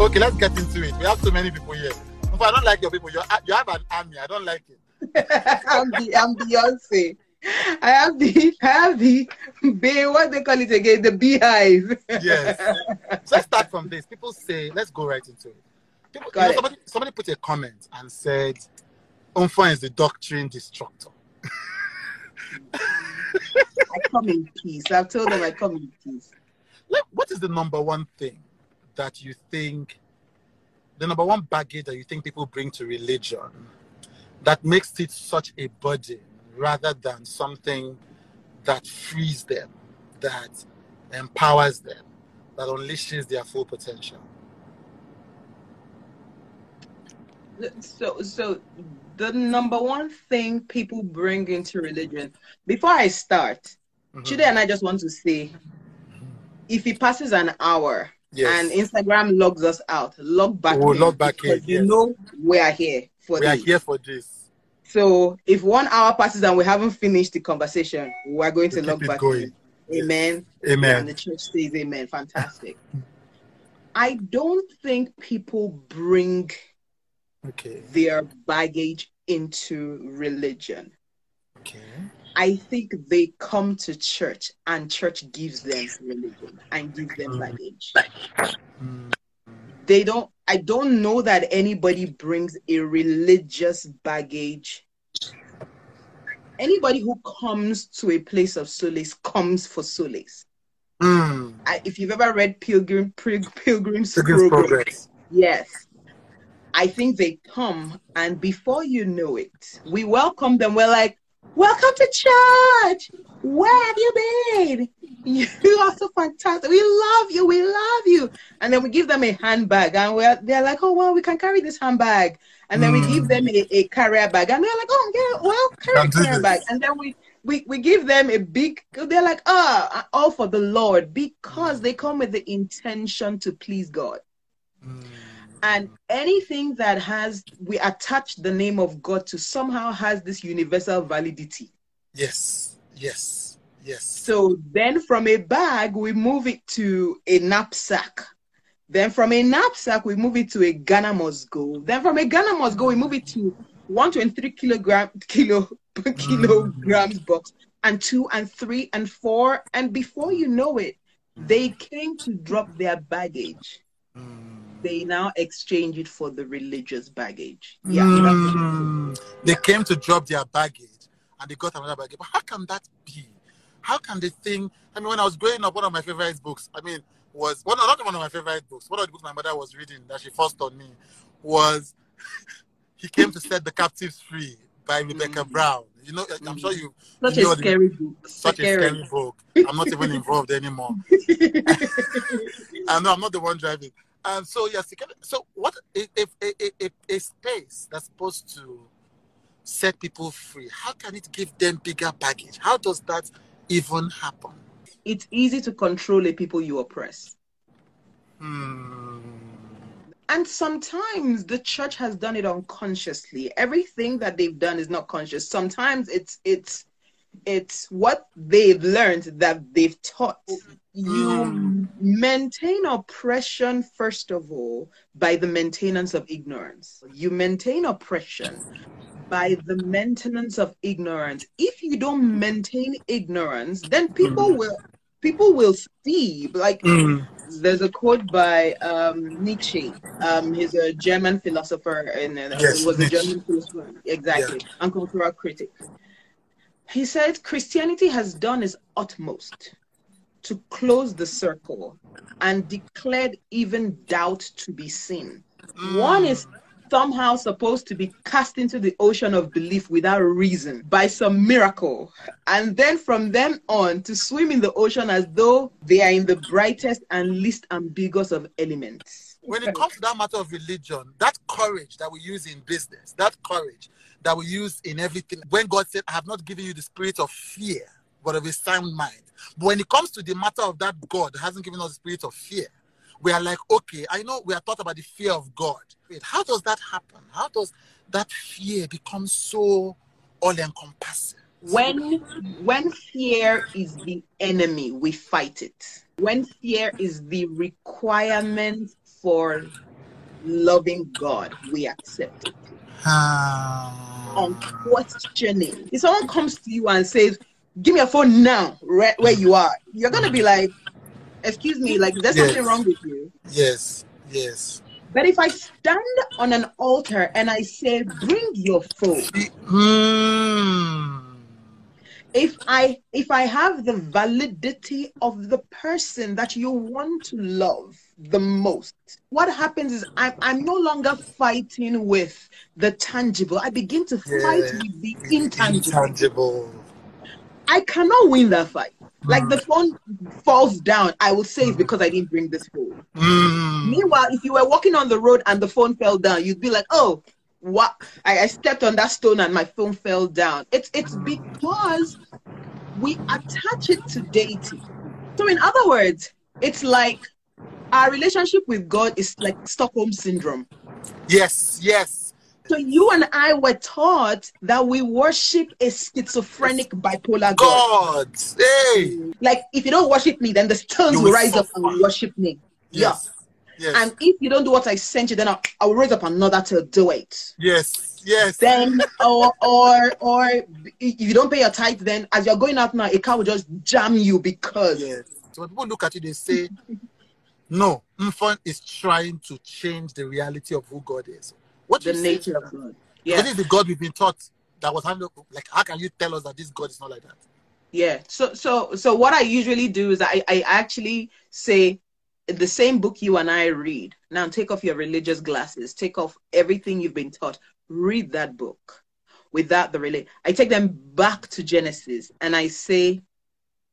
Okay, let's get into it. We have so many people here. If I don't like your people. You have an army. I don't like it. I'm Beyonce. I have the what they call it again, the beehive. Yes. So let's start from this. People say, let's go right into it. People, you know, somebody put a comment and said, Unfeng is the doctrine destructor. I come in peace. I've told them I come in peace. Like, what is the number one thing that you think, the number one baggage that you think people bring to religion that makes it such a burden rather than something that frees them, that empowers them, that unleashes their full potential? So the number one thing people bring into religion, before I start, Chudi and I just want to say, if it passes an hour, yes, and Instagram logs us out, log back in. You know we are here for this. We are here for this. So if 1 hour passes and we haven't finished the conversation, we are going to log back in. Amen. Yes. Amen. And the church says amen. Fantastic. I don't think people bring their baggage into religion. Okay. I think they come to church and church gives them religion and gives them baggage. I don't know that anybody brings a religious baggage. Anybody who comes to a place of solace comes for solace. If you've ever read Pilgrim's Progress, yes. I think they come, and before you know it, we welcome them. We're like, welcome to church. Where have you been? You are so fantastic. We love you. And then we give them a handbag, and they're like, oh, well, we can carry this handbag. And then we give them a carrier bag, and they're like, oh, yeah, well, carry a bag. And then we give them a big, they're like, oh, all for the Lord, because they come with the intention to please God. And anything that we attach the name of God to somehow has this universal validity. Yes. So then from a bag, we move it to a knapsack. Then from a knapsack, we move it to a Ghana must go. Then from a Ghana must go, we move it to 123 kilograms box, and 2 and 3 and 4. And before you know it, they came to drop their baggage. They now exchange it for the religious baggage. Yeah, they came to drop their baggage and they got another baggage. But how can that be? How can they think? I mean, when I was growing up, one of the books my mother was reading that she forced on me was He Came to Set the Captives Free by Rebecca Brown. You know, I'm sure you... Such a scary book. I'm not even involved anymore. I know I'm not the one driving. And so, yes, so what if a space that's supposed to set people free, how can it give them bigger baggage? How does that even happen? It's easy to control the people you oppress. And sometimes the church has done it unconsciously. Everything that they've done is not conscious. Sometimes it's what they've learned that they've taught. You maintain oppression, first of all, by the maintenance of ignorance. You maintain oppression by the maintenance of ignorance. If you don't maintain ignorance, then people will see. Like, there's a quote by Nietzsche. He's a German philosopher, and he was Nietzsche. A German philosopher, exactly, and cultural critic. He said, Christianity has done its utmost to close the circle and declared even doubt to be sin. One is somehow supposed to be cast into the ocean of belief without reason by some miracle. And then from then on to swim in the ocean as though they are in the brightest and least ambiguous of elements. When it comes to that matter of religion, that courage that we use in business, that courage that we use in everything. When God said, I have not given you the spirit of fear, but of a sound mind. But when it comes to the matter of that God hasn't given us the spirit of fear, we are like, okay, I know we are taught about the fear of God. Wait, how does that happen? How does that fear become so all-encompassing? When fear is the enemy, we fight it. When fear is the requirement for loving God, we accept it. Unquestioning. If someone comes to you and says, give me a phone now, right where you are, you're going to be like, excuse me, like, there's something wrong with you. Yes, yes. But if I stand on an altar and I say, bring your phone, if I have the validity of the person that you want to love the most, what happens is I'm no longer fighting with the tangible. I begin to fight with the intangible. I cannot win that fight. Like, the phone falls down, I will say it's because I didn't bring this phone. Meanwhile, if you were walking on the road and the phone fell down, you'd be like, oh, what? I stepped on that stone and my phone fell down. It's because we attach it to deity. So in other words, it's like our relationship with God is like Stockholm Syndrome. Yes, yes. So you and I were taught that we worship a schizophrenic bipolar God. Hey. Like, if you don't worship me, then the stones will rise up and worship me. Yes. Yeah. Yes. And if you don't do what I sent you, then I will raise up another to do it. Yes. Yes. Then or if you don't pay your tithe, then as you're going out now, a car will just jam you because. Yes. So when people look at you, they say, no, Unfeng is trying to change the reality of who God is. What the nature of God. Yeah. This is the God we've been taught that was handled. Like, how can you tell us that this God is not like that? Yeah. So what I usually do is I actually say, the same book you and I read, now take off your religious glasses, take off everything you've been taught, read that book without the relate. I take them back to Genesis and I say,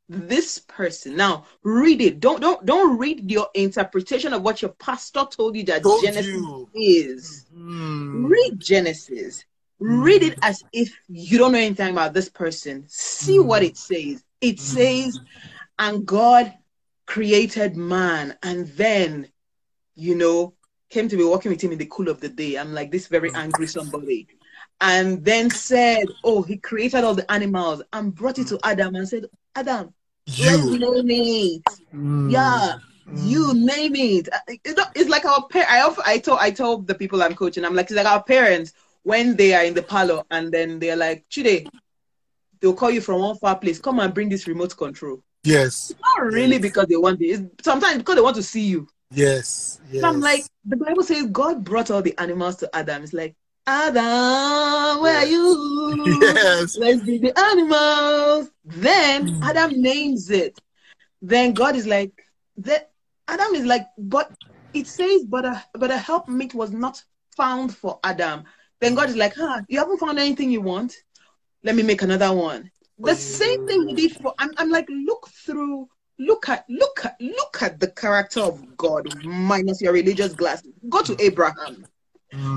this person, now read it. Don't read your interpretation of what your pastor told you that Genesis is. Read Genesis. Read it as if you don't know anything about this person. See what it says. It says, and God created man, and then, you know, came to be walking with him in the cool of the day. I'm like this very angry somebody. And then said, oh, he created all the animals and brought it to Adam and said, Adam, you name it. Yeah, you name it. It's like our parents. I told the people I'm coaching, I'm like, it's like our parents when they are in the parlor and then they're like, Chudi, they'll call you from one far place, come and bring this remote control. Yes. It's not really because they want it. It's sometimes because they want to see you. Yes. Yes. So I'm like, the Bible says God brought all the animals to Adam. It's like, Adam, where are you? Yes. Let's be the animals. Then Adam names it. Then God is like, Adam is like, but it says, but a helpmeet was not found for Adam. Then God is like, huh, you haven't found anything you want? Let me make another one. The same thing he did for, I'm like, look at the character of God minus your religious glasses. Go to Abraham.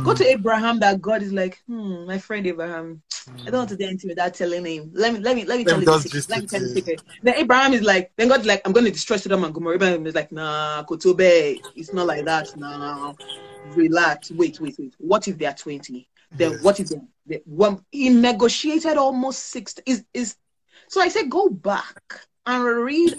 Go to Abraham, that God is like, my friend Abraham, I don't want to do anything without telling him. Let me tell him the secret. Let me tell him the secret. Then Abraham is like, then God's like, I'm going to destroy Sodom and Gomorrah. Abraham is like, nah, Kotobe, it's not like that now. Relax. Wait. What if they are 20? Then what if they one? He negotiated almost 60. So I say, go back and read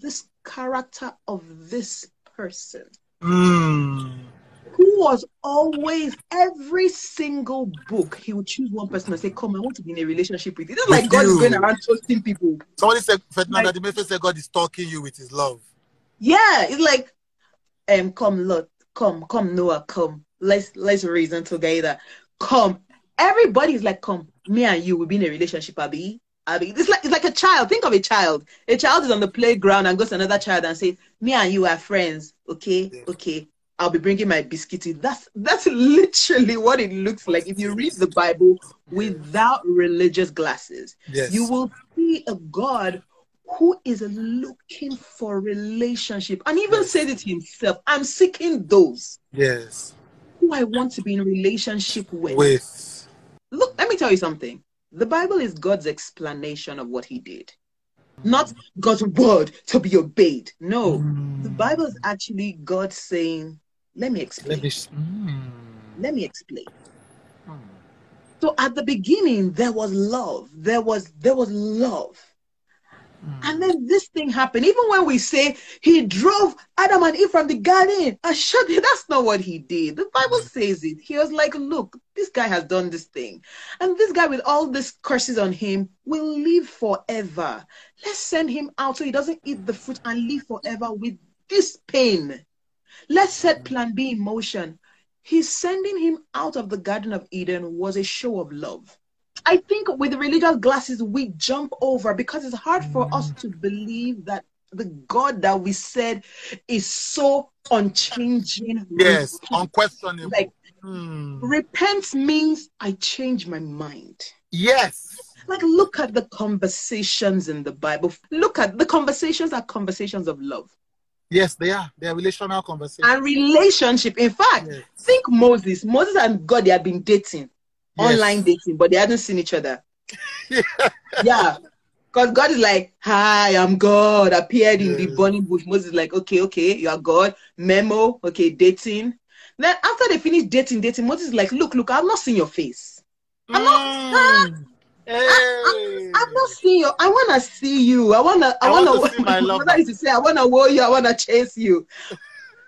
this character of this person. Who was always, every single book, he would choose one person and say, come, I want to be in a relationship with you. It's like God is going around trusting people. Somebody said, Ferdinand, like, the message said God is stalking you with his love. Yeah, it's like, come, Lord, come, Noah, come. Let's reason together. Come. Everybody's like, come, me and you, we'll be in a relationship, Abi. It's like a child. Think of a child. A child is on the playground and goes to another child and says, me and you are friends, okay? Yeah. Okay. I'll be bringing my biscuit. That's literally what it looks like. If you read the Bible without religious glasses, you will see a God who is looking for relationship. And even said it himself, I'm seeking those who I want to be in relationship with. Look, let me tell you something. The Bible is God's explanation of what he did. Not God's word to be obeyed. No. The Bible is actually God saying, let me explain. Let me explain. So at the beginning, there was love. There was love. Mm. And then this thing happened. Even when we say he drove Adam and Eve from the garden, that's not what he did. The Bible says it. He was like, look, this guy has done this thing. And this guy with all these curses on him will live forever. Let's send him out so he doesn't eat the fruit and live forever with this pain. Let's set plan B in motion. His sending him out of the Garden of Eden was a show of love. I think with religious glasses, we jump over because it's hard for us to believe that the God that we said is so unchanging. Yes, unquestionable. Like, repent means I change my mind. Yes. Like, look at the conversations in the Bible. Look at the conversations are conversations of love. Yes, they are. They are relational conversations. And relationship. In fact, yes. Think Moses. Moses and God, they had been dating. Yes. Online dating, but they hadn't seen each other. Yeah. Because God is like, hi, I'm God. Appeared in the burning bush. Moses is like, okay, you are God. Memo, okay, dating. Then after they finish dating, Moses is like, look, I've not seen your face. I'm not... Hey. I'm not seeing you. I wanna see you. I wanna see my love. Mother used to say, I wanna woo you. I wanna chase you.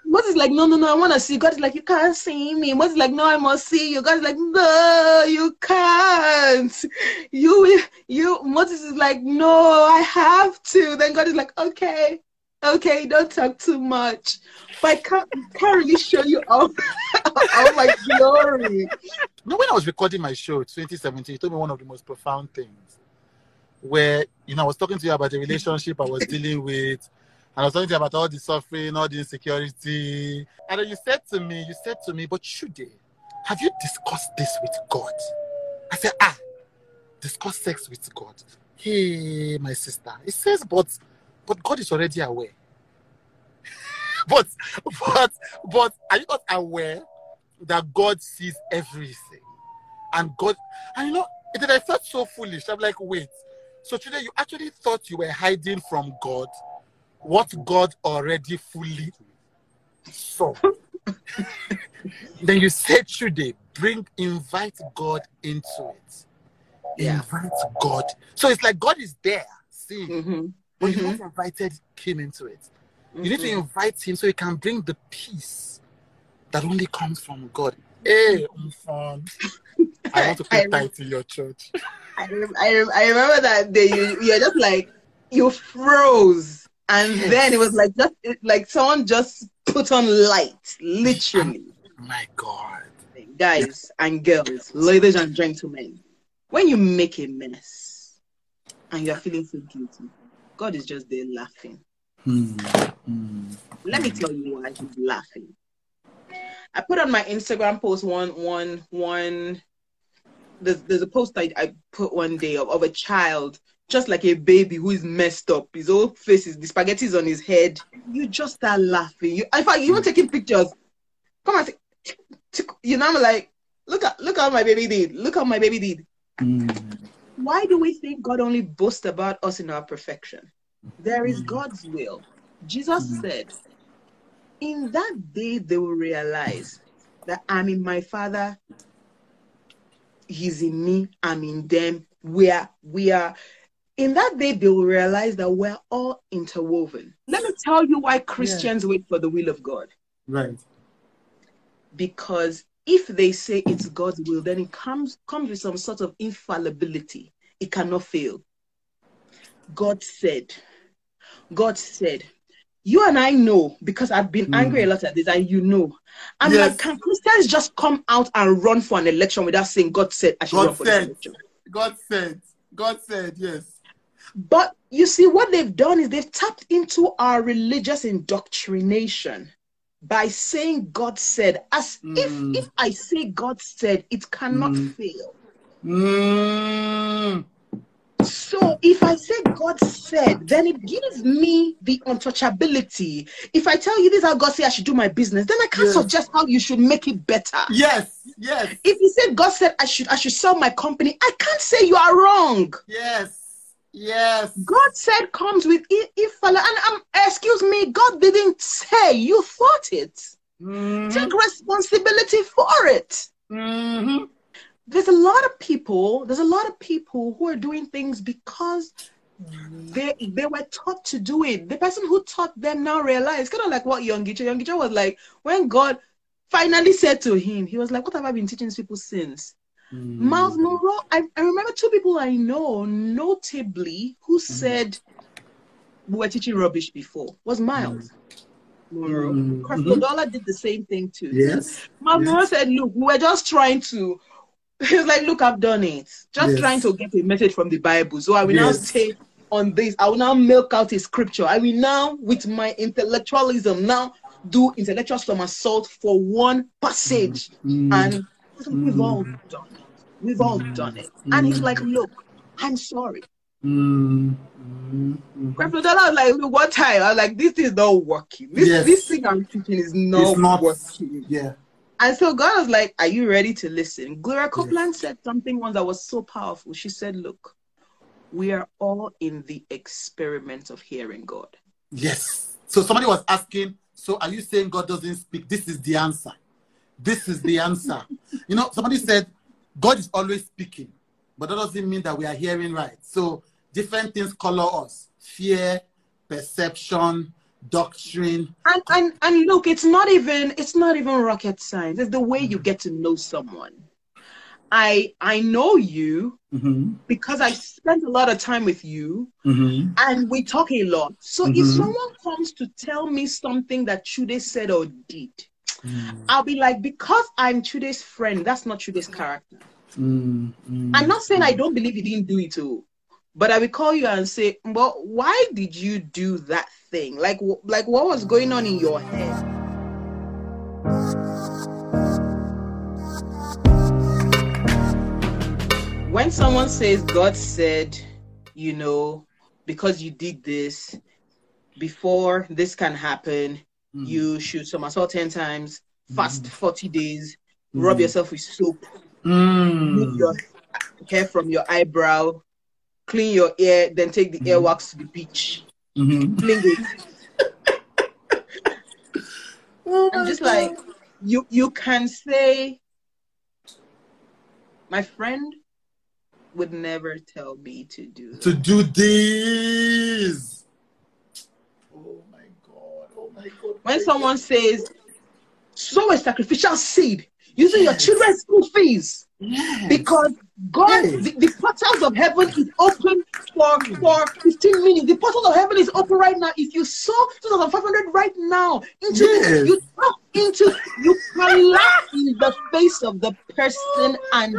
Moses is like, no. I wanna see. God is like, you can't see me. Moses is like, no, I must see you. God is like, no, you can't. Moses is like, no, I have to. Then God is like, okay, don't talk too much. But I can't really show you all my glory. No, when I was recording my show, 2017, you told me one of the most profound things. Where, I was talking to you about the relationship I was dealing with. And I was talking to you about all the suffering, all the insecurity. And then you said to me, but Chudi, have you discussed this with God? I said, discuss sex with God. Hey, my sister. It says, but God is already aware. but are you not aware that God sees everything? And God, and I felt so foolish. I'm like, wait. So today you actually thought you were hiding from God what God already fully saw. Then you said today, invite God into it. Yeah. Invite God. So it's like God is there. See. Mm-hmm. But you haven't invited him into it. Mm-hmm. You need to invite him so he can bring the peace that only comes from God. Hey, I want to pay tithe to your church. I remember that day. You're just like, you froze. And then it was like, someone just put on light, literally. My God. Guys and girls, ladies and gentlemen, when you make a mess and you're feeling so guilty, God is just there laughing. Let me tell you why he's laughing. I put on my Instagram post there's a post I put one day of a child, just like a baby who is messed up. His whole face is, the spaghetti is on his head. You just start laughing. In fact, you were taking pictures. Come on, I'm like, look how my baby did. Look how my baby did. Why do we think God only boasts about us in our perfection? There is God's will. Jesus said, in that day they will realize that I'm in my Father, he's in me, I'm in them. We are. In that day they will realize that we're all interwoven. Let me tell you why Christians wait for the will of God. Right. Because if they say it's God's will, then it comes with some sort of infallibility. It cannot fail. God said, you and I know, because I've been angry a lot at this, and I'm like, can Christians just come out and run for an election without saying God said I should run for an election? God said, yes. But you see, what they've done is they've tapped into our religious indoctrination by saying God said, as if I say God said, it cannot fail. So if I say God said, then it gives me the untouchability. If I tell you this, how God said I should do my business, then I can't suggest how you should make it better. Yes. If you say God said I should sell my company, I can't say you are wrong. Yes. God said comes with excuse me, God didn't say, you thought it. Take responsibility for it. there's a lot of people who are doing things because they were taught to do it. The person who taught them now realized, kind of like what Yongicha was like, when God finally said to him, he was like, what have I been teaching these people since? Miles Monroe, I remember two people I know, notably, who said we were teaching rubbish before, was Miles Monroe. Creflodola did the same thing too. Yes. Miles Monroe said, look, we were just trying to, he was like, look, I've done it. Just trying to get a message from the Bible. So I will now stay on this. I will now milk out his scripture. I will now, with my intellectualism, now do intellectual somersault for one passage. And we've all done it. We've all done it. And he's like, look, I'm sorry. Creflodola was like, look, what time? I was like, this is not working. This thing I'm teaching is not working. Yeah. And so God was like, are you ready to listen? Gloria Copeland said something once that was so powerful. She said, look, we are all in the experiment of hearing God. Yes. So somebody was asking, so are you saying God doesn't speak? This is the answer. This is the answer. You know, somebody said, God is always speaking, but that doesn't mean that we are hearing right. So different things color us. Fear, perception, doctrine, and look, it's not even rocket science. It's the way you get to know someone. I know you because I spent a lot of time with you and we talk a lot. So if someone comes to tell me something that Chudi said or did, I'll be like, because I'm Chude's friend, that's not Chude's character. I'm not saying I don't believe he didn't do it all. But I will call you and say, well, why did you do that thing? Like what was going on in your head? When someone says, God said, you know, because you did this, before this can happen, you should somersault 10 times, fast 40 days, rub yourself with soap, move your hair from your eyebrow, clean your ear, then take the earwax to the beach. Fling it. I'm just like, you can say, my friend would never tell me to do that. To do this. Oh my God. Oh my God. When someone says, sow a sacrificial seed using your children's school fees. Yes. Because God, the portals of heaven is open for 15 minutes. The portals of heaven is open right now. If you sow 2,500 right now, into you talk into, you collapse in the face of the person and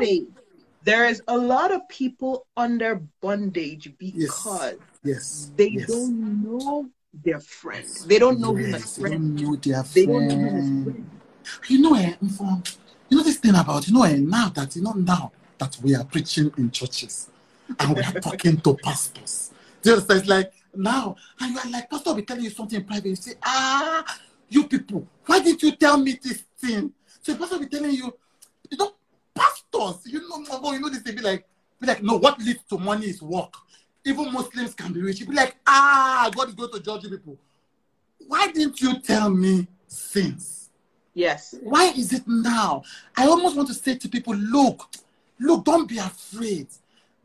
say, there is a lot of people under bondage because they don't know their friends. They don't know who is friend. They don't know their friend. You know, you know this thing about, you know, now that we are preaching in churches and we are talking to pastors. Just it's like now, and you are like, pastor will be telling you something in private. You say, you people, why didn't you tell me this thing? So the pastor will be telling you, you know, pastors, you know this thing, be like, no, what leads to money is work. Even Muslims can be rich. You be like, God is going to judge you people. Why didn't you tell me since? Yes. Why is it now? I almost want to say to people, look, don't be afraid.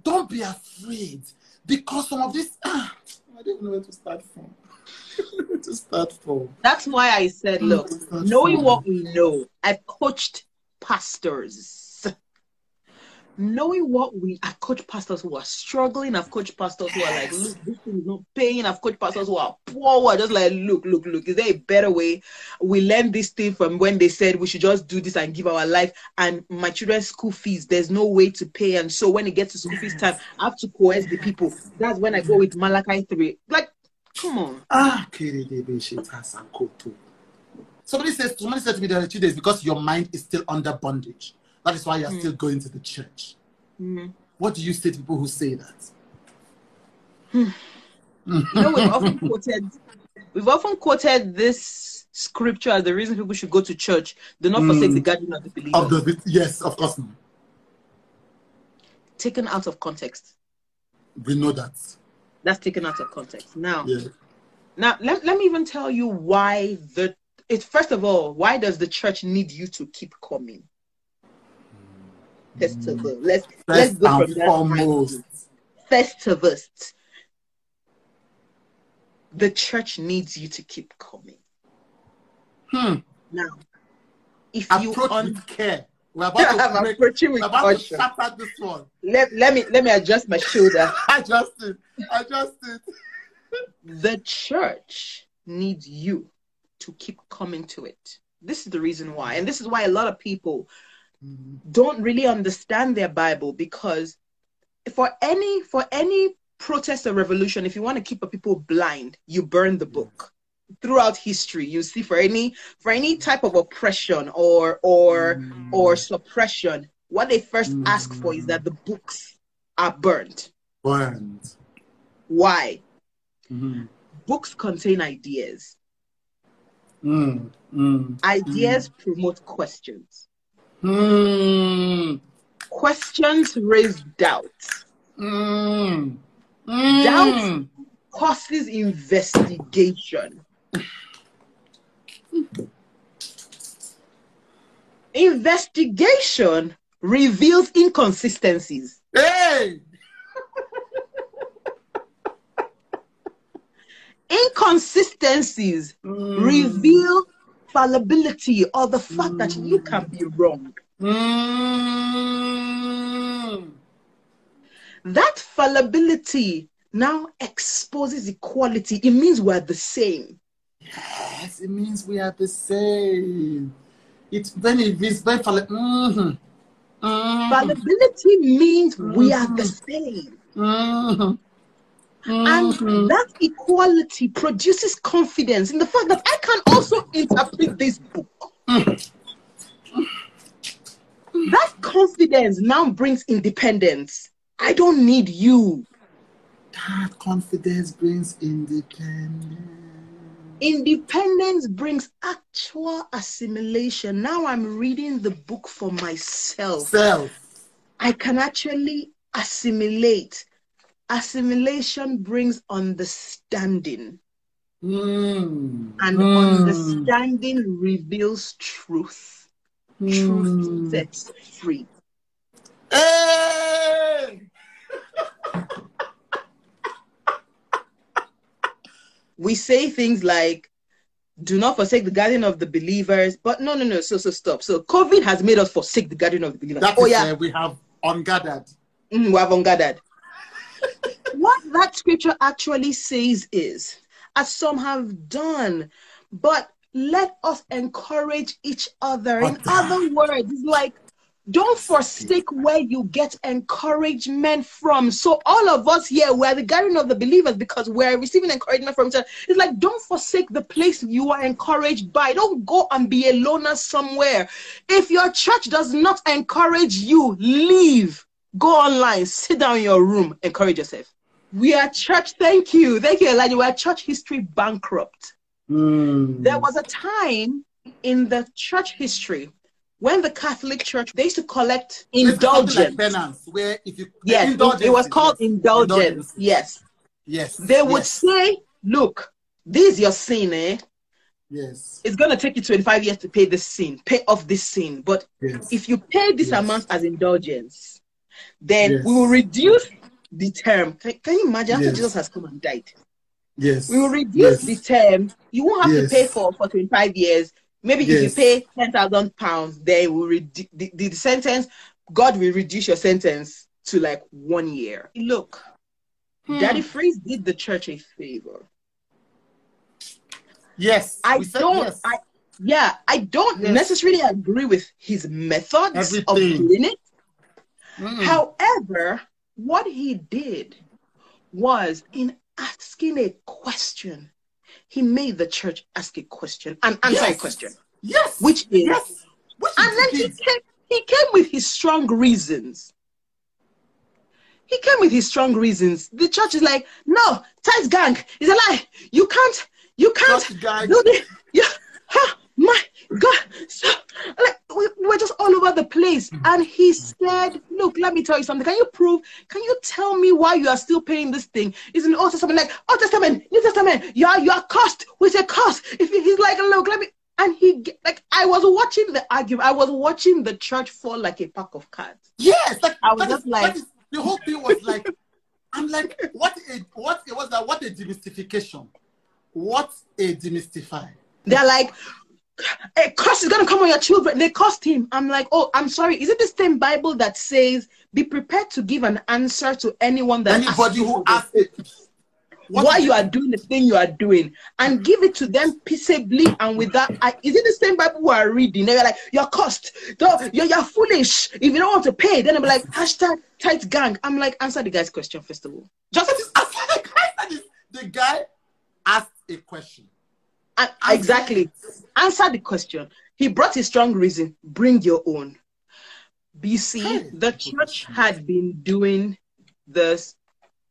Don't be afraid. Because some of this, I don't know where to start from. That's why I said, look, knowing what we know, I've coached pastors. I've coached pastors who are struggling. I've coached pastors who are like, look, this thing is not paying. I've coached pastors who are poor, who are just like, look, is there a better way? We learned this thing from when they said we should just do this and give our life. And my children's school fees, there's no way to pay. And so when it gets to school fees time, I have to coerce the people. That's when I go with Malachi 3. Like, come on. Somebody said to me the other 2 days, because your mind is still under bondage. That is why you're still going to the church. What do you say to people who say that? You know, we've often quoted this scripture as the reason people should go to church. Do not forsake the gathering of the believers. Yes, of course not. Taken out of context. We know that. That's taken out of context. Now, let me even tell you why first of all, why does the church need you to keep coming? festival. Let's go from that. Festivist. The church needs you to keep coming. Now, if you don't care, we're about to shatter this one. Let me adjust my shoulder. Adjust it. The church needs you to keep coming to it. This is the reason why, and this is why a lot of people don't really understand their Bible, because for any protest or revolution, if you want to keep a people blind, you burn the book. Throughout history, you see for any type of oppression or suppression, what they first ask for is that the books are burned. Burned. Why? Books contain ideas. Ideas promote questions. Questions raise doubts. Doubt causes investigation. Investigation reveals inconsistencies. Hey! Inconsistencies reveal fallibility, or the fact that you can be wrong. That fallibility now exposes equality. It means we're the same. Yes, it means we are the same. Fallibility means we are the same. And that equality produces confidence in the fact that I can also interpret this book. That confidence now brings independence. I don't need you. That confidence brings independence. Independence brings actual assimilation. Now I'm reading the book for myself. I can actually assimilate. Assimilation brings understanding. And understanding reveals truth. Truth sets free. Hey! We say things like, do not forsake the guardian of the believers, but no, so stop. So COVID has made us forsake the guardian of the believers. That we have ungathered. We have ungathered. What that scripture actually says is, as some have done, but let us encourage each other. In other words, it's like, don't forsake where you get encouragement from. So all of us here, we're the gathering of the believers because we're receiving encouragement from each other. It's like, don't forsake the place you are encouraged by. Don't go and be a loner somewhere. If your church does not encourage you, leave. Go online, sit down in your room, encourage yourself. We are church, thank you, Elijah. We are church history bankrupt. There was a time in the church history when the Catholic Church, they used to collect indulgence. Like penance, where if you, yes, it was called indulgence. Yes. They would say, look, this is your sin, eh? Yes. It's going to take you 25 years to pay this sin, pay off this sin. But if you pay this amount as indulgence, then we will reduce the term. Can you imagine after Jesus has come and died? Yes. We will reduce the term. You won't have to pay for 25 years. Maybe if you pay £10,000, they will reduce the sentence. God will reduce your sentence to like 1 year. Look, Daddy Freeze did the church a favor. Yes. I don't necessarily agree with his methods of doing it. However, what he did was, in asking a question, he made the church ask a question and answer a question. Yes. Which is. Yes. And then he came with his strong reasons. The church is like, no, tithe gang is a lie. You can't do this. Oh, my God. So, like, we're just all over the place. And he said, look, let me tell you something. Can you tell me why you are still paying this thing? It's an Old Testament, New Testament, you are cursed with a curse. He's like, look, let me And he, like, I was watching the argument. I was watching the church fall like a pack of cards. Yes, like I was just like the whole thing was like, I'm like, what a demystification, what a demystify. They're like, a curse is gonna come on your children. They cursed him. I'm like, oh, I'm sorry. Is it the same Bible that says, "Be prepared to give an answer to anyone that anybody who asks it." Why you are doing the thing you are doing, and give it to them peaceably and without. Is it the same Bible we are reading? They're like, you're cursed. You're foolish. If you don't want to pay, then I'm like, hashtag tight gang. I'm like, answer the guy's question first of all. Just answer the guy. The guy asked a question. And, exactly. Answer the question. He brought a strong reason. Bring your own. BC, the church had been doing this.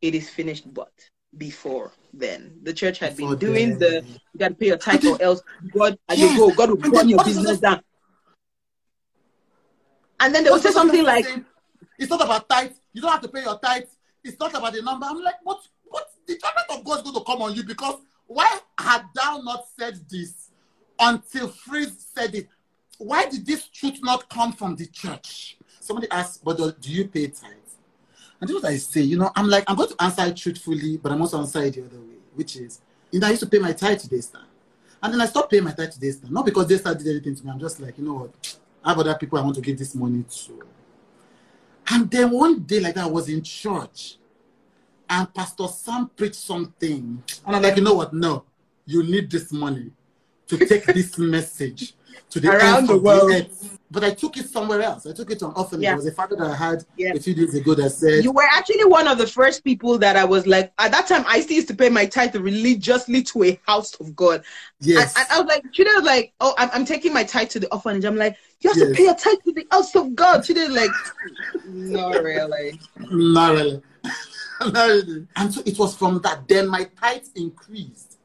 It is finished, but. Before then, the church had been doing the you gotta pay your tithe or else God, as you go, God will burn your business down. And then they will say something like, it's not about tithe, you don't have to pay your tithe, it's not about the number. I'm like, what the judgment of God is going to come on you? Because why had thou not said this until Freeze said it? Why did this truth not come from the church? Somebody asked, but do you pay tithe? And that's what I say, you know, I'm like, I'm going to answer it truthfully, but I'm also answering it the other way, which is, you know, I used to pay my tithe to this time. And then I stopped paying my tithe to this time. Not because this time did anything to me. I'm just like, you know what? I have other people I want to give this money to. And then one day like that, I was in church. And Pastor Sam preached something. And I'm like, you know what? No, you need this money to take this message to the around the world. But I took it somewhere else. I took it to an orphanage. Yeah. There was a father that I had a few days ago that said... You were actually one of the first people that I was like... At that time, I still used to pay my tithe religiously to a house of God. Yes. And I was like... Chudi was like, oh, I'm taking my tithe to the orphanage. I'm like, you have to pay your tithe to the house of God. Chudi was like, not really. Not really. Not really. And so it was from that. Then my tithe increased.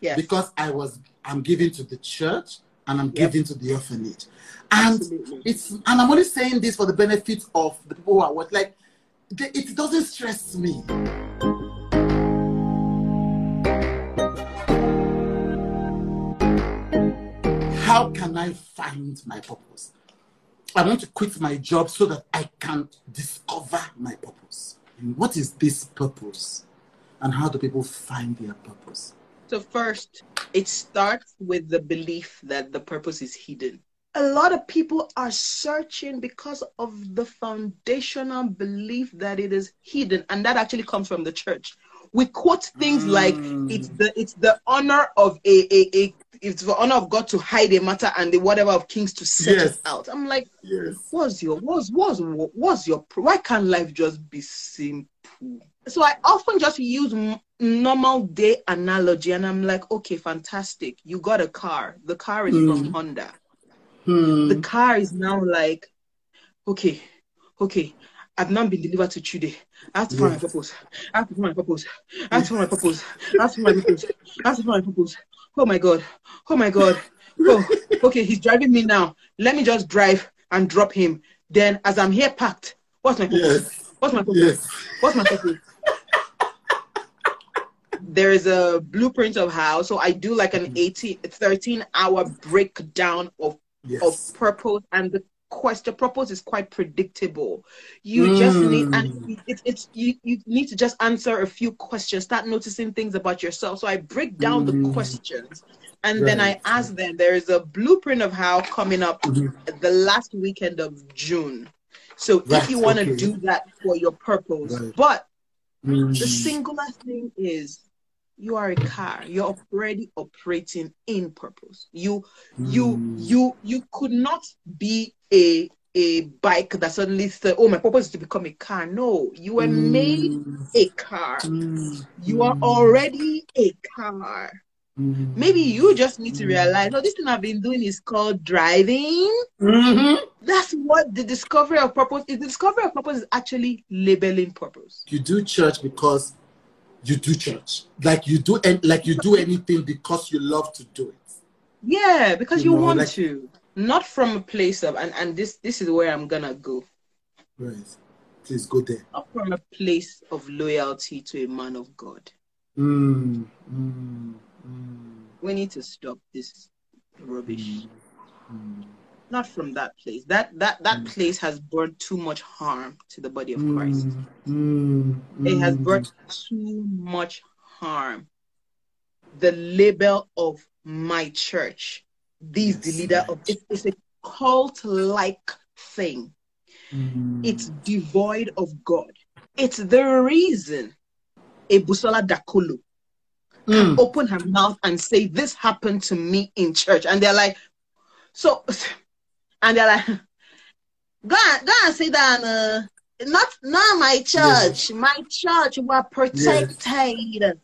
Yes. Because I'm giving to the church and I'm giving to the orphanage. And absolutely. And I'm only saying this for the benefit of the people who are what, like, it doesn't stress me. How can I find my purpose? I want to quit my job so that I can discover my purpose. And what is this purpose? And how do people find their purpose? So first, it starts with the belief that the purpose is hidden. A lot of people are searching because of the foundational belief that it is hidden, and that actually comes from the church. We quote things like it's the honor of it's the honor of God to hide a matter and the whatever of kings to set it out. I'm like, why can't life just be simple? So I often just use normal day analogy, and I'm like, okay, fantastic. You got a car. The car is from Honda. The car is now like, okay, I've now been delivered to Chudi. I have to find my purpose. I have to find my purpose. I have to find my purpose. I have to find my purpose. I have to find my purpose. Oh my God. Oh my God. Oh, okay, he's driving me now. Let me just drive and drop him. Then as I'm here packed, what's my purpose? What's my purpose? What's my purpose? There is a blueprint of how. So I do like an 13-hour breakdown of purpose, and the purpose is quite predictable. You just need, and you need to just answer a few questions, start noticing things about yourself. So I break down the questions, and then I ask them. There is a blueprint of how coming up the last weekend of June. So if you want to do that for your purpose, but the singular thing is, you are a car. You're already operating in purpose. You could not be a bike that suddenly said, oh, my purpose is to become a car. No, you were made a car. You are already a car. Maybe you just need to realize, no, this thing I've been doing is called driving. That's what the discovery of purpose is. The discovery of purpose is actually labeling purpose. You do church because you do church, like you do anything because you love to do it. Yeah, because you want to, not from a place of and this is where I'm gonna go. Right, please go there. Not from a place of loyalty to a man of God. We need to stop this rubbish. Mm. Not from that place. That place has brought too much harm to the body of Christ. It has brought too much harm. The label of my church, these the leader of it, it's a cult-like thing. It's devoid of God. It's the reason a Busola Dakolo can open her mouth and say, this happened to me in church. And they're like, go and sit down. Not my church. Yes. My church were protected.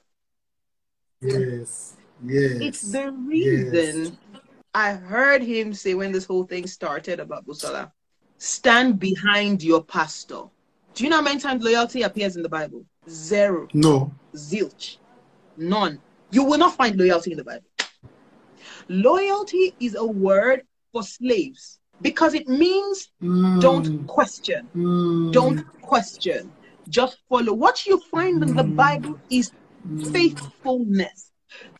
Yes. Yes. It's the reason. Yes. I heard him say when this whole thing started about Busola, stand behind your pastor. Do you know how many times loyalty appears in the Bible? Zero. No. Zilch. None. You will not find loyalty in the Bible. Loyalty is a word for slaves because it means don't question. Don't question. Just follow. What you find in the Bible is faithfulness.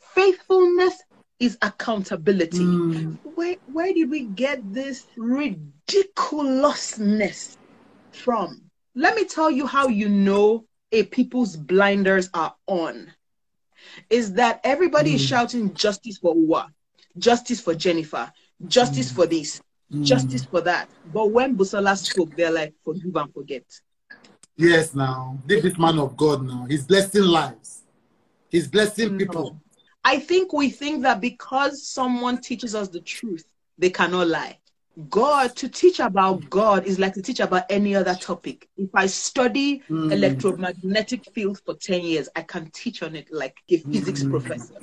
Faithfulness is accountability. Where did we get this ridiculousness from? Let me tell you how you know a people's blinders are on. Is that everybody is shouting justice for Uwa, justice for Jennifer, justice for this, justice for that. But when Busola spoke, they're like, forgive and forget. Yes, now. This man of God now. He's blessing lives. He's blessing people. I think we think that because someone teaches us the truth, they cannot lie. God, to teach about God is like to teach about any other topic. If I study electromagnetic field for 10 years, I can teach on it like a physics professor.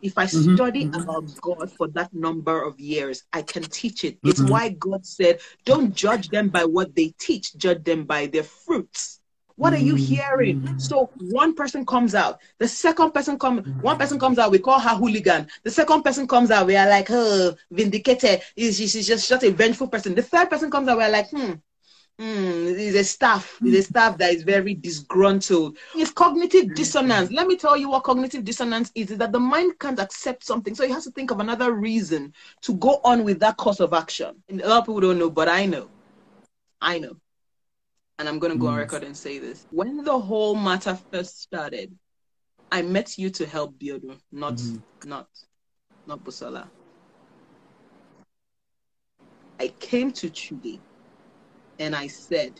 If I study about God for that number of years, I can teach it. It's why God said, don't judge them by what they teach, judge them by their fruits. What are you hearing? So one person comes out, the second person comes, one person comes out, we call her hooligan. The second person comes out, we are like, oh, vindicated. She's just a vengeful person. The third person comes out, we are like, it's a staff that is very disgruntled. It's cognitive dissonance. Let me tell you what cognitive dissonance is that the mind can't accept something. So you have to think of another reason to go on with that course of action. And a lot of people don't know, but I know. I know. And I'm going to go on record and say this. When the whole matter first started, I met you to help Biolu, not Busola. I came to Chudi and I said,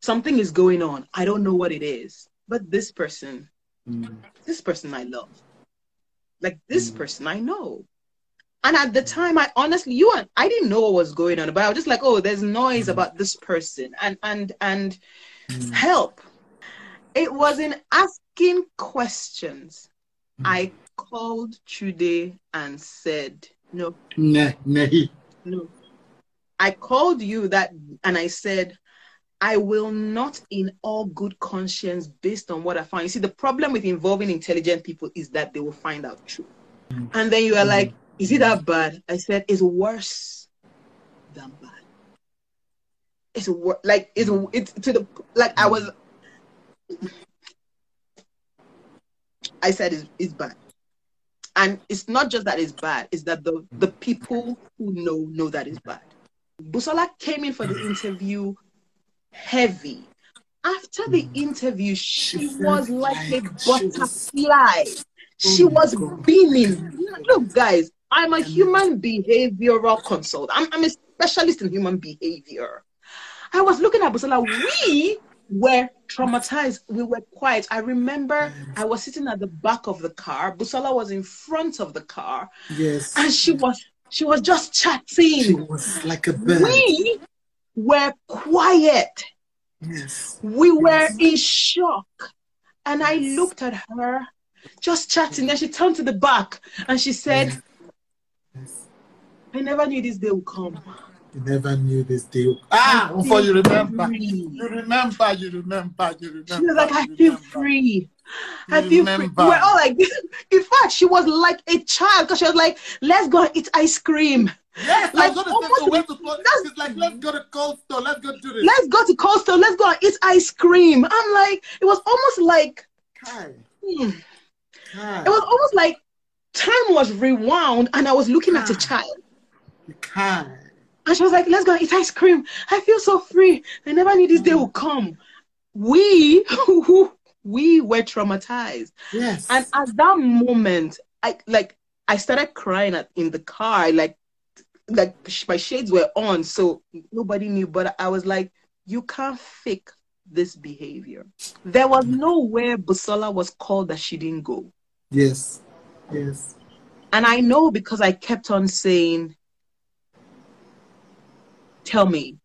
something is going on. I don't know what it is. But this person I love. Like this person I know. And at the time, I honestly, I didn't know what was going on, but I was just like, oh, there's noise about this person and help. It was in asking questions. I called Chudi and said, no. No. I called you that and I said, I will not in all good conscience based on what I found. You see, the problem with involving intelligent people is that they will find out truth. And then you are like, is it that bad? I said, it's worse than bad. It's it's bad. And it's not just that it's bad, it's that the people who know that it's bad. Busola came in for the interview heavy. After the interview, she was like a butterfly. She was beaming. Look, guys, I'm a human behavioral consultant. I'm a specialist in human behavior. I was looking at Busola. We were traumatized. We were quiet. I remember I was sitting at the back of the car. Busola was in front of the car. Yes. And she was just chatting. She was like a bird. We were quiet. Yes. We were in shock. And I looked at her. Just chatting, and she turned to the back and she said, I never knew this day would come. You never knew this day would come. Ah, before you remember. You remember. She was like, I feel free. I feel free. We were all like this. In fact, she was like a child because she was like, let's go and eat ice cream. Yes, like, let's go to Cold Store. Let's go do this. Let's go to Cold Store. Let's go and eat ice cream. I'm like, it was almost like, It was almost like time was rewound and I was looking at a child. You can't. And she was like, let's go eat ice cream. I feel so free. I never knew this day would come. We were traumatized. Yes. And at that moment, I started crying in the car. Like my shades were on, so nobody knew. But I was like, you can't fake this behavior. There was nowhere Busola was called that she didn't go. Yes. Yes. And I know because I kept on saying, tell me,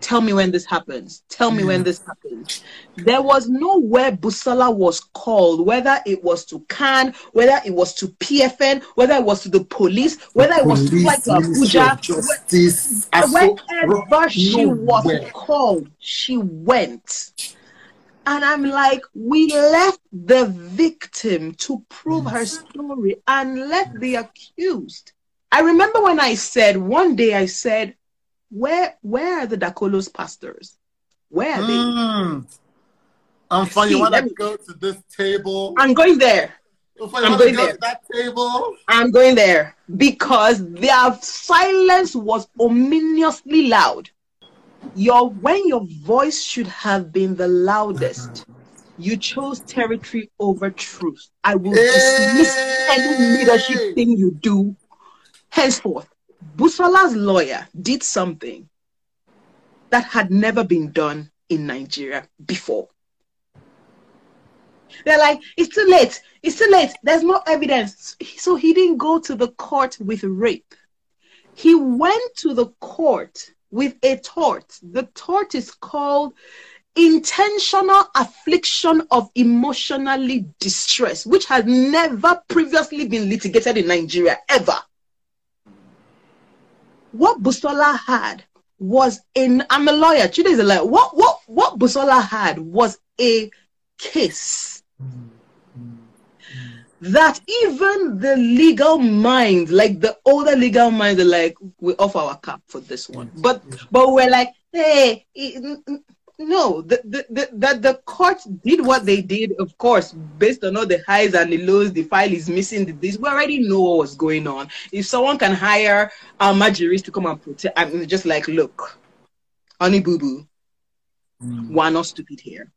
tell me when this happens. Tell me when this happens. There was nowhere Busola was called, whether it was to Cannes, whether it was to PFN, whether it was to the police, whether it was to like Abuja. Justice. Wherever she was called, she went. And I'm like, we left the victim to prove her story and left the accused. I remember when I said, one day I said, where are the Dakolo's pastors? Where are they? I'm funny. You want to go to this table? I'm going there. I'm going there. That table? I'm going there because their silence was ominously loud. When your voice should have been the loudest, you chose territory over truth. I will dismiss any leadership thing you do henceforth. Busola's lawyer did something that had never been done in Nigeria before. They're like, it's too late. It's too late. There's no evidence. So he didn't go to the court with rape. He went to the court with a tort. The tort is called intentional affliction of emotionally distress, which has never previously been litigated in Nigeria, ever. What Busola had was I'm a lawyer. Chudi is a lawyer. What Busola had was a case that even the legal mind, like the older legal mind, they're like, we off our cap for this one. But we're like, hey, no. The court did what they did, of course, based on all the highs and the lows. The file is missing. We already know what was going on. If someone can hire a jurist to come and protect, I'm just like, look, honey boo boo, we're not stupid here.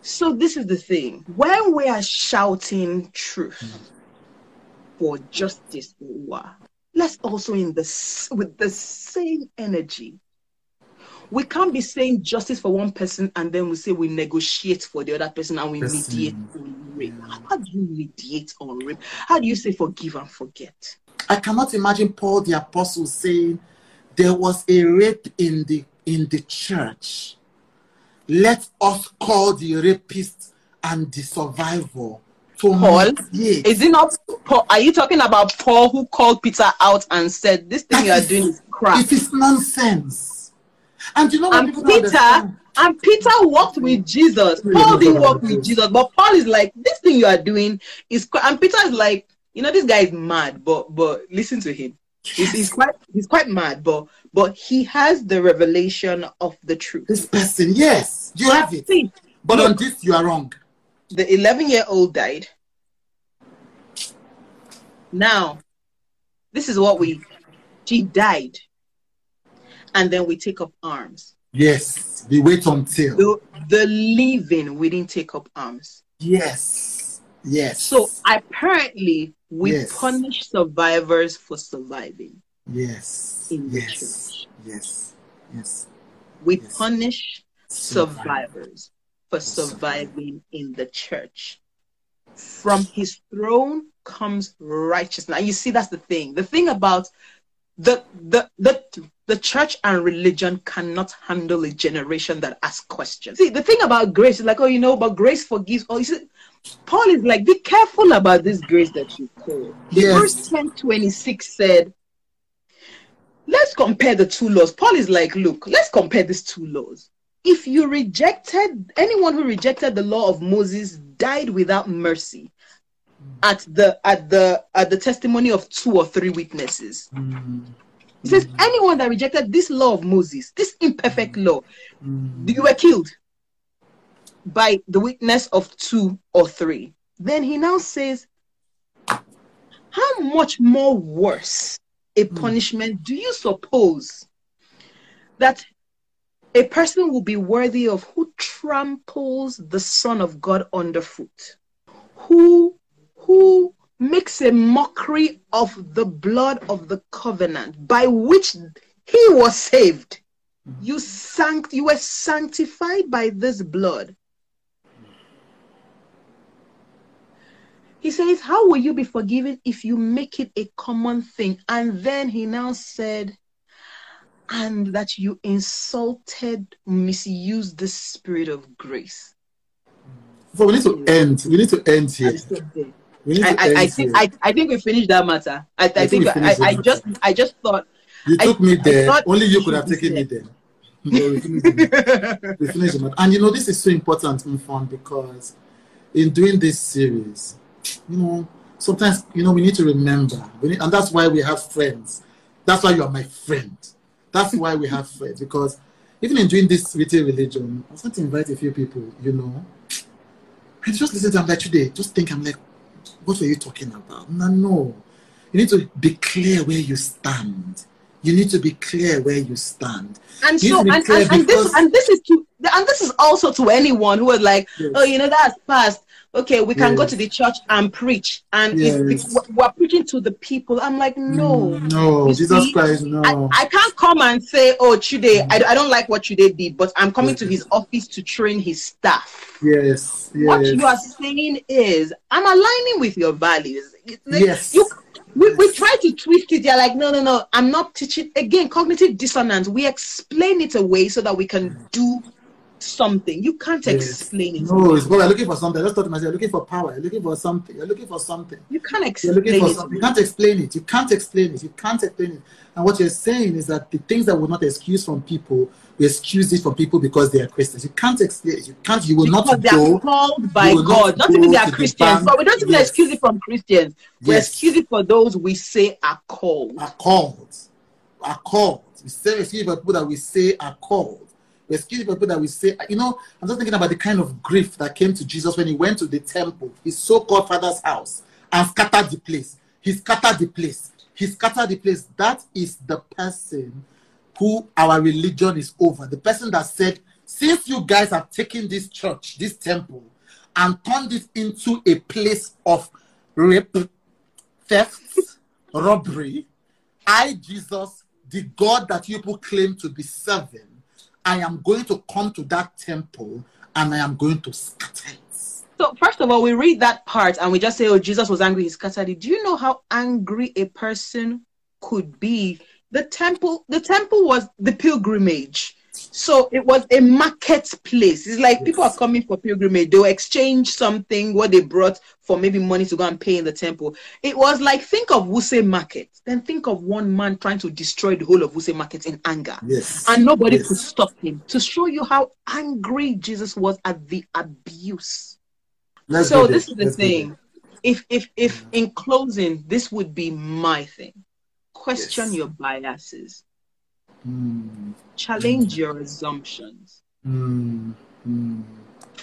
So this is the thing. When we are shouting truth for justice, let's also with the same energy. We can't be saying justice for one person and then we say we negotiate for the other person and we mediate on rape. How do you mediate on rape? How do you say forgive and forget? I cannot imagine Paul the Apostle saying there was a rape in the church. Let us call the rapist and the survivor. Paul, is it not Paul? Are you talking about Paul who called Peter out and said this thing you are doing is crap? It is nonsense. And you know what? Peter walked with Jesus. Paul didn't walk with Jesus, but Paul is like, this thing you are doing is. And Peter is like, you know, this guy is mad, but listen to him. He's quite mad, but he has the revelation of the truth. This person, yes, you have it. But on this, you are wrong. The 11-year-old died. Now, this is what she died. And then we take up arms. Yes, we wait until. The leaving, we didn't take up arms. Yes, yes. So apparently, we punish survivors for surviving. Yes, in the church. Yes, yes. We punish survivors for surviving in the church. From his throne comes righteousness. And you see, that's the thing. The thing about the church and religion cannot handle a generation that asks questions. See, the thing about grace is like, oh, you know, but grace forgives. Oh, you see, Paul is like, be careful about this grace that you call. Verse 10:26 said, let's compare the two laws. Paul is like, look, let's compare these two laws. If you rejected, anyone who rejected the law of Moses died without mercy at the testimony of 2 or 3 witnesses. He says, anyone that rejected this law of Moses, this imperfect law, you were killed by the witness of 2 or 3. Then he now says, how much more worse a punishment do you suppose that a person will be worthy of who tramples the Son of God underfoot, who makes a mockery of the blood of the covenant by which he was saved? You were sanctified by this blood. He says, how will you be forgiven if you make it a common thing? And then he now said, and that you insulted, misused the spirit of grace. So we need to end. We need to end here. I think we finished that matter. I just thought. You took me there. Only you could have taken me there. No, we finished the matter. And you know, this is so important, Unfeng, because in doing this series, you know, sometimes, you know, we need to remember. And that's why we have friends. That's why you are my friend. That's why we have friends. Because even in doing this retail religion, I was going to invite a few people, you know. And just listen to them like today. Just think, I'm like, what were you talking about? No. You need to be clear where you stand. You need to be clear where you stand. And so, this is also to anyone who is like, yes, oh, you know, that's past. Okay, we can go to the church and preach, and we're preaching to the people. I'm like, no, Jesus Christ, no. I can't come and say, oh, Chudi, I don't like what Chudi did, but I'm coming to his office to train his staff. Yes. What you are saying is, I'm aligning with your values. Like, we try to twist it. They're like, no, I'm not teaching. Again, cognitive dissonance. We explain it away so that we can do something. You can't explain it. No, it's because I'm looking for something. I just thought to myself, I'm looking for power. I'm looking for something. I'm looking for something. You can't explain it. You can't explain it. You can't explain it. You can't explain it. And what you're saying is that the things that will not excuse from people, we excuse it from people because they are Christians. You can't explain it. You can't. You will because not go. They are called by God. Not even they are Christians. But we don't even excuse it from Christians. We excuse it for those we say are called. We say excuse for people that we say are called. We're scared people that we say, you know, I'm just thinking about the kind of grief that came to Jesus when he went to the temple, his so-called father's house, and scattered the place. He scattered the place. He scattered the place. That is the person who our religion is over. The person that said, since you guys have taken this church, this temple, and turned it into a place of rape, theft, robbery, I, Jesus, the God that you people claim to be serving, I am going to come to that temple and I am going to scatter it. So first of all, we read that part and we just say, oh, Jesus was angry, he scattered it. Do you know how angry a person could be? The temple was the pilgrimage. So it was a marketplace. It's like people are coming for pilgrimage. They'll exchange something, what they brought for maybe money to go and pay in the temple. It was like, think of Wuse market. Then think of one man trying to destroy the whole of Wuse market in anger. And nobody could stop him. To show you how angry Jesus was at the abuse. So this is the thing. If in closing, this would be my thing. Question your biases. Challenge your assumptions.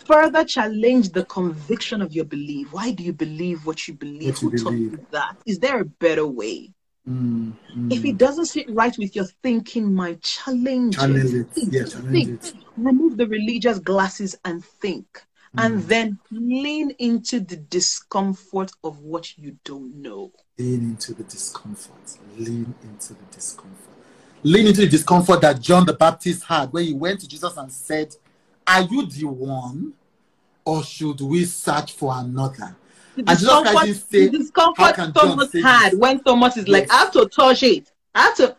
Further challenge the conviction of your belief. Why do you believe what you believe? Who taught you that? Is there a better way? If it doesn't sit right with your thinking, my challenge it. Remove the religious glasses and think. And then lean into the discomfort of what you don't know. Lean into the discomfort that John the Baptist had when he went to Jesus and said, are you the one or should we search for another? And Jesus Christ didn't say, how can Thomas had when Thomas is like, I have to touch it. I have to,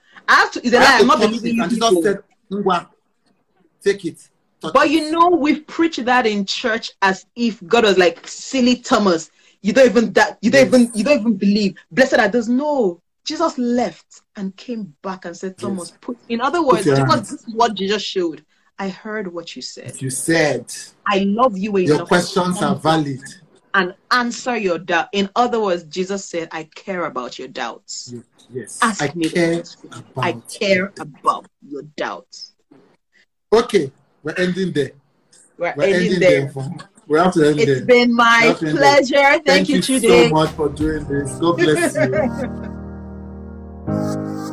it's a lie, I'm not believing you. And Jesus said, Uwa, take it. But you know, we've preached that in church as if God was like, silly Thomas, you don't even believe. Blessed are those. No. Jesus left and came back and said, Thomas, in other words, this is what Jesus showed. I heard what you said. You said, I love you enough. Your questions are valid. And answer your doubt. In other words, Jesus said, I care about your doubts. I care about your doubts. Okay, we're ending there. We're ending there. We have to end it. It's been my pleasure. Thank you, Chudi, so much for doing this. God bless you.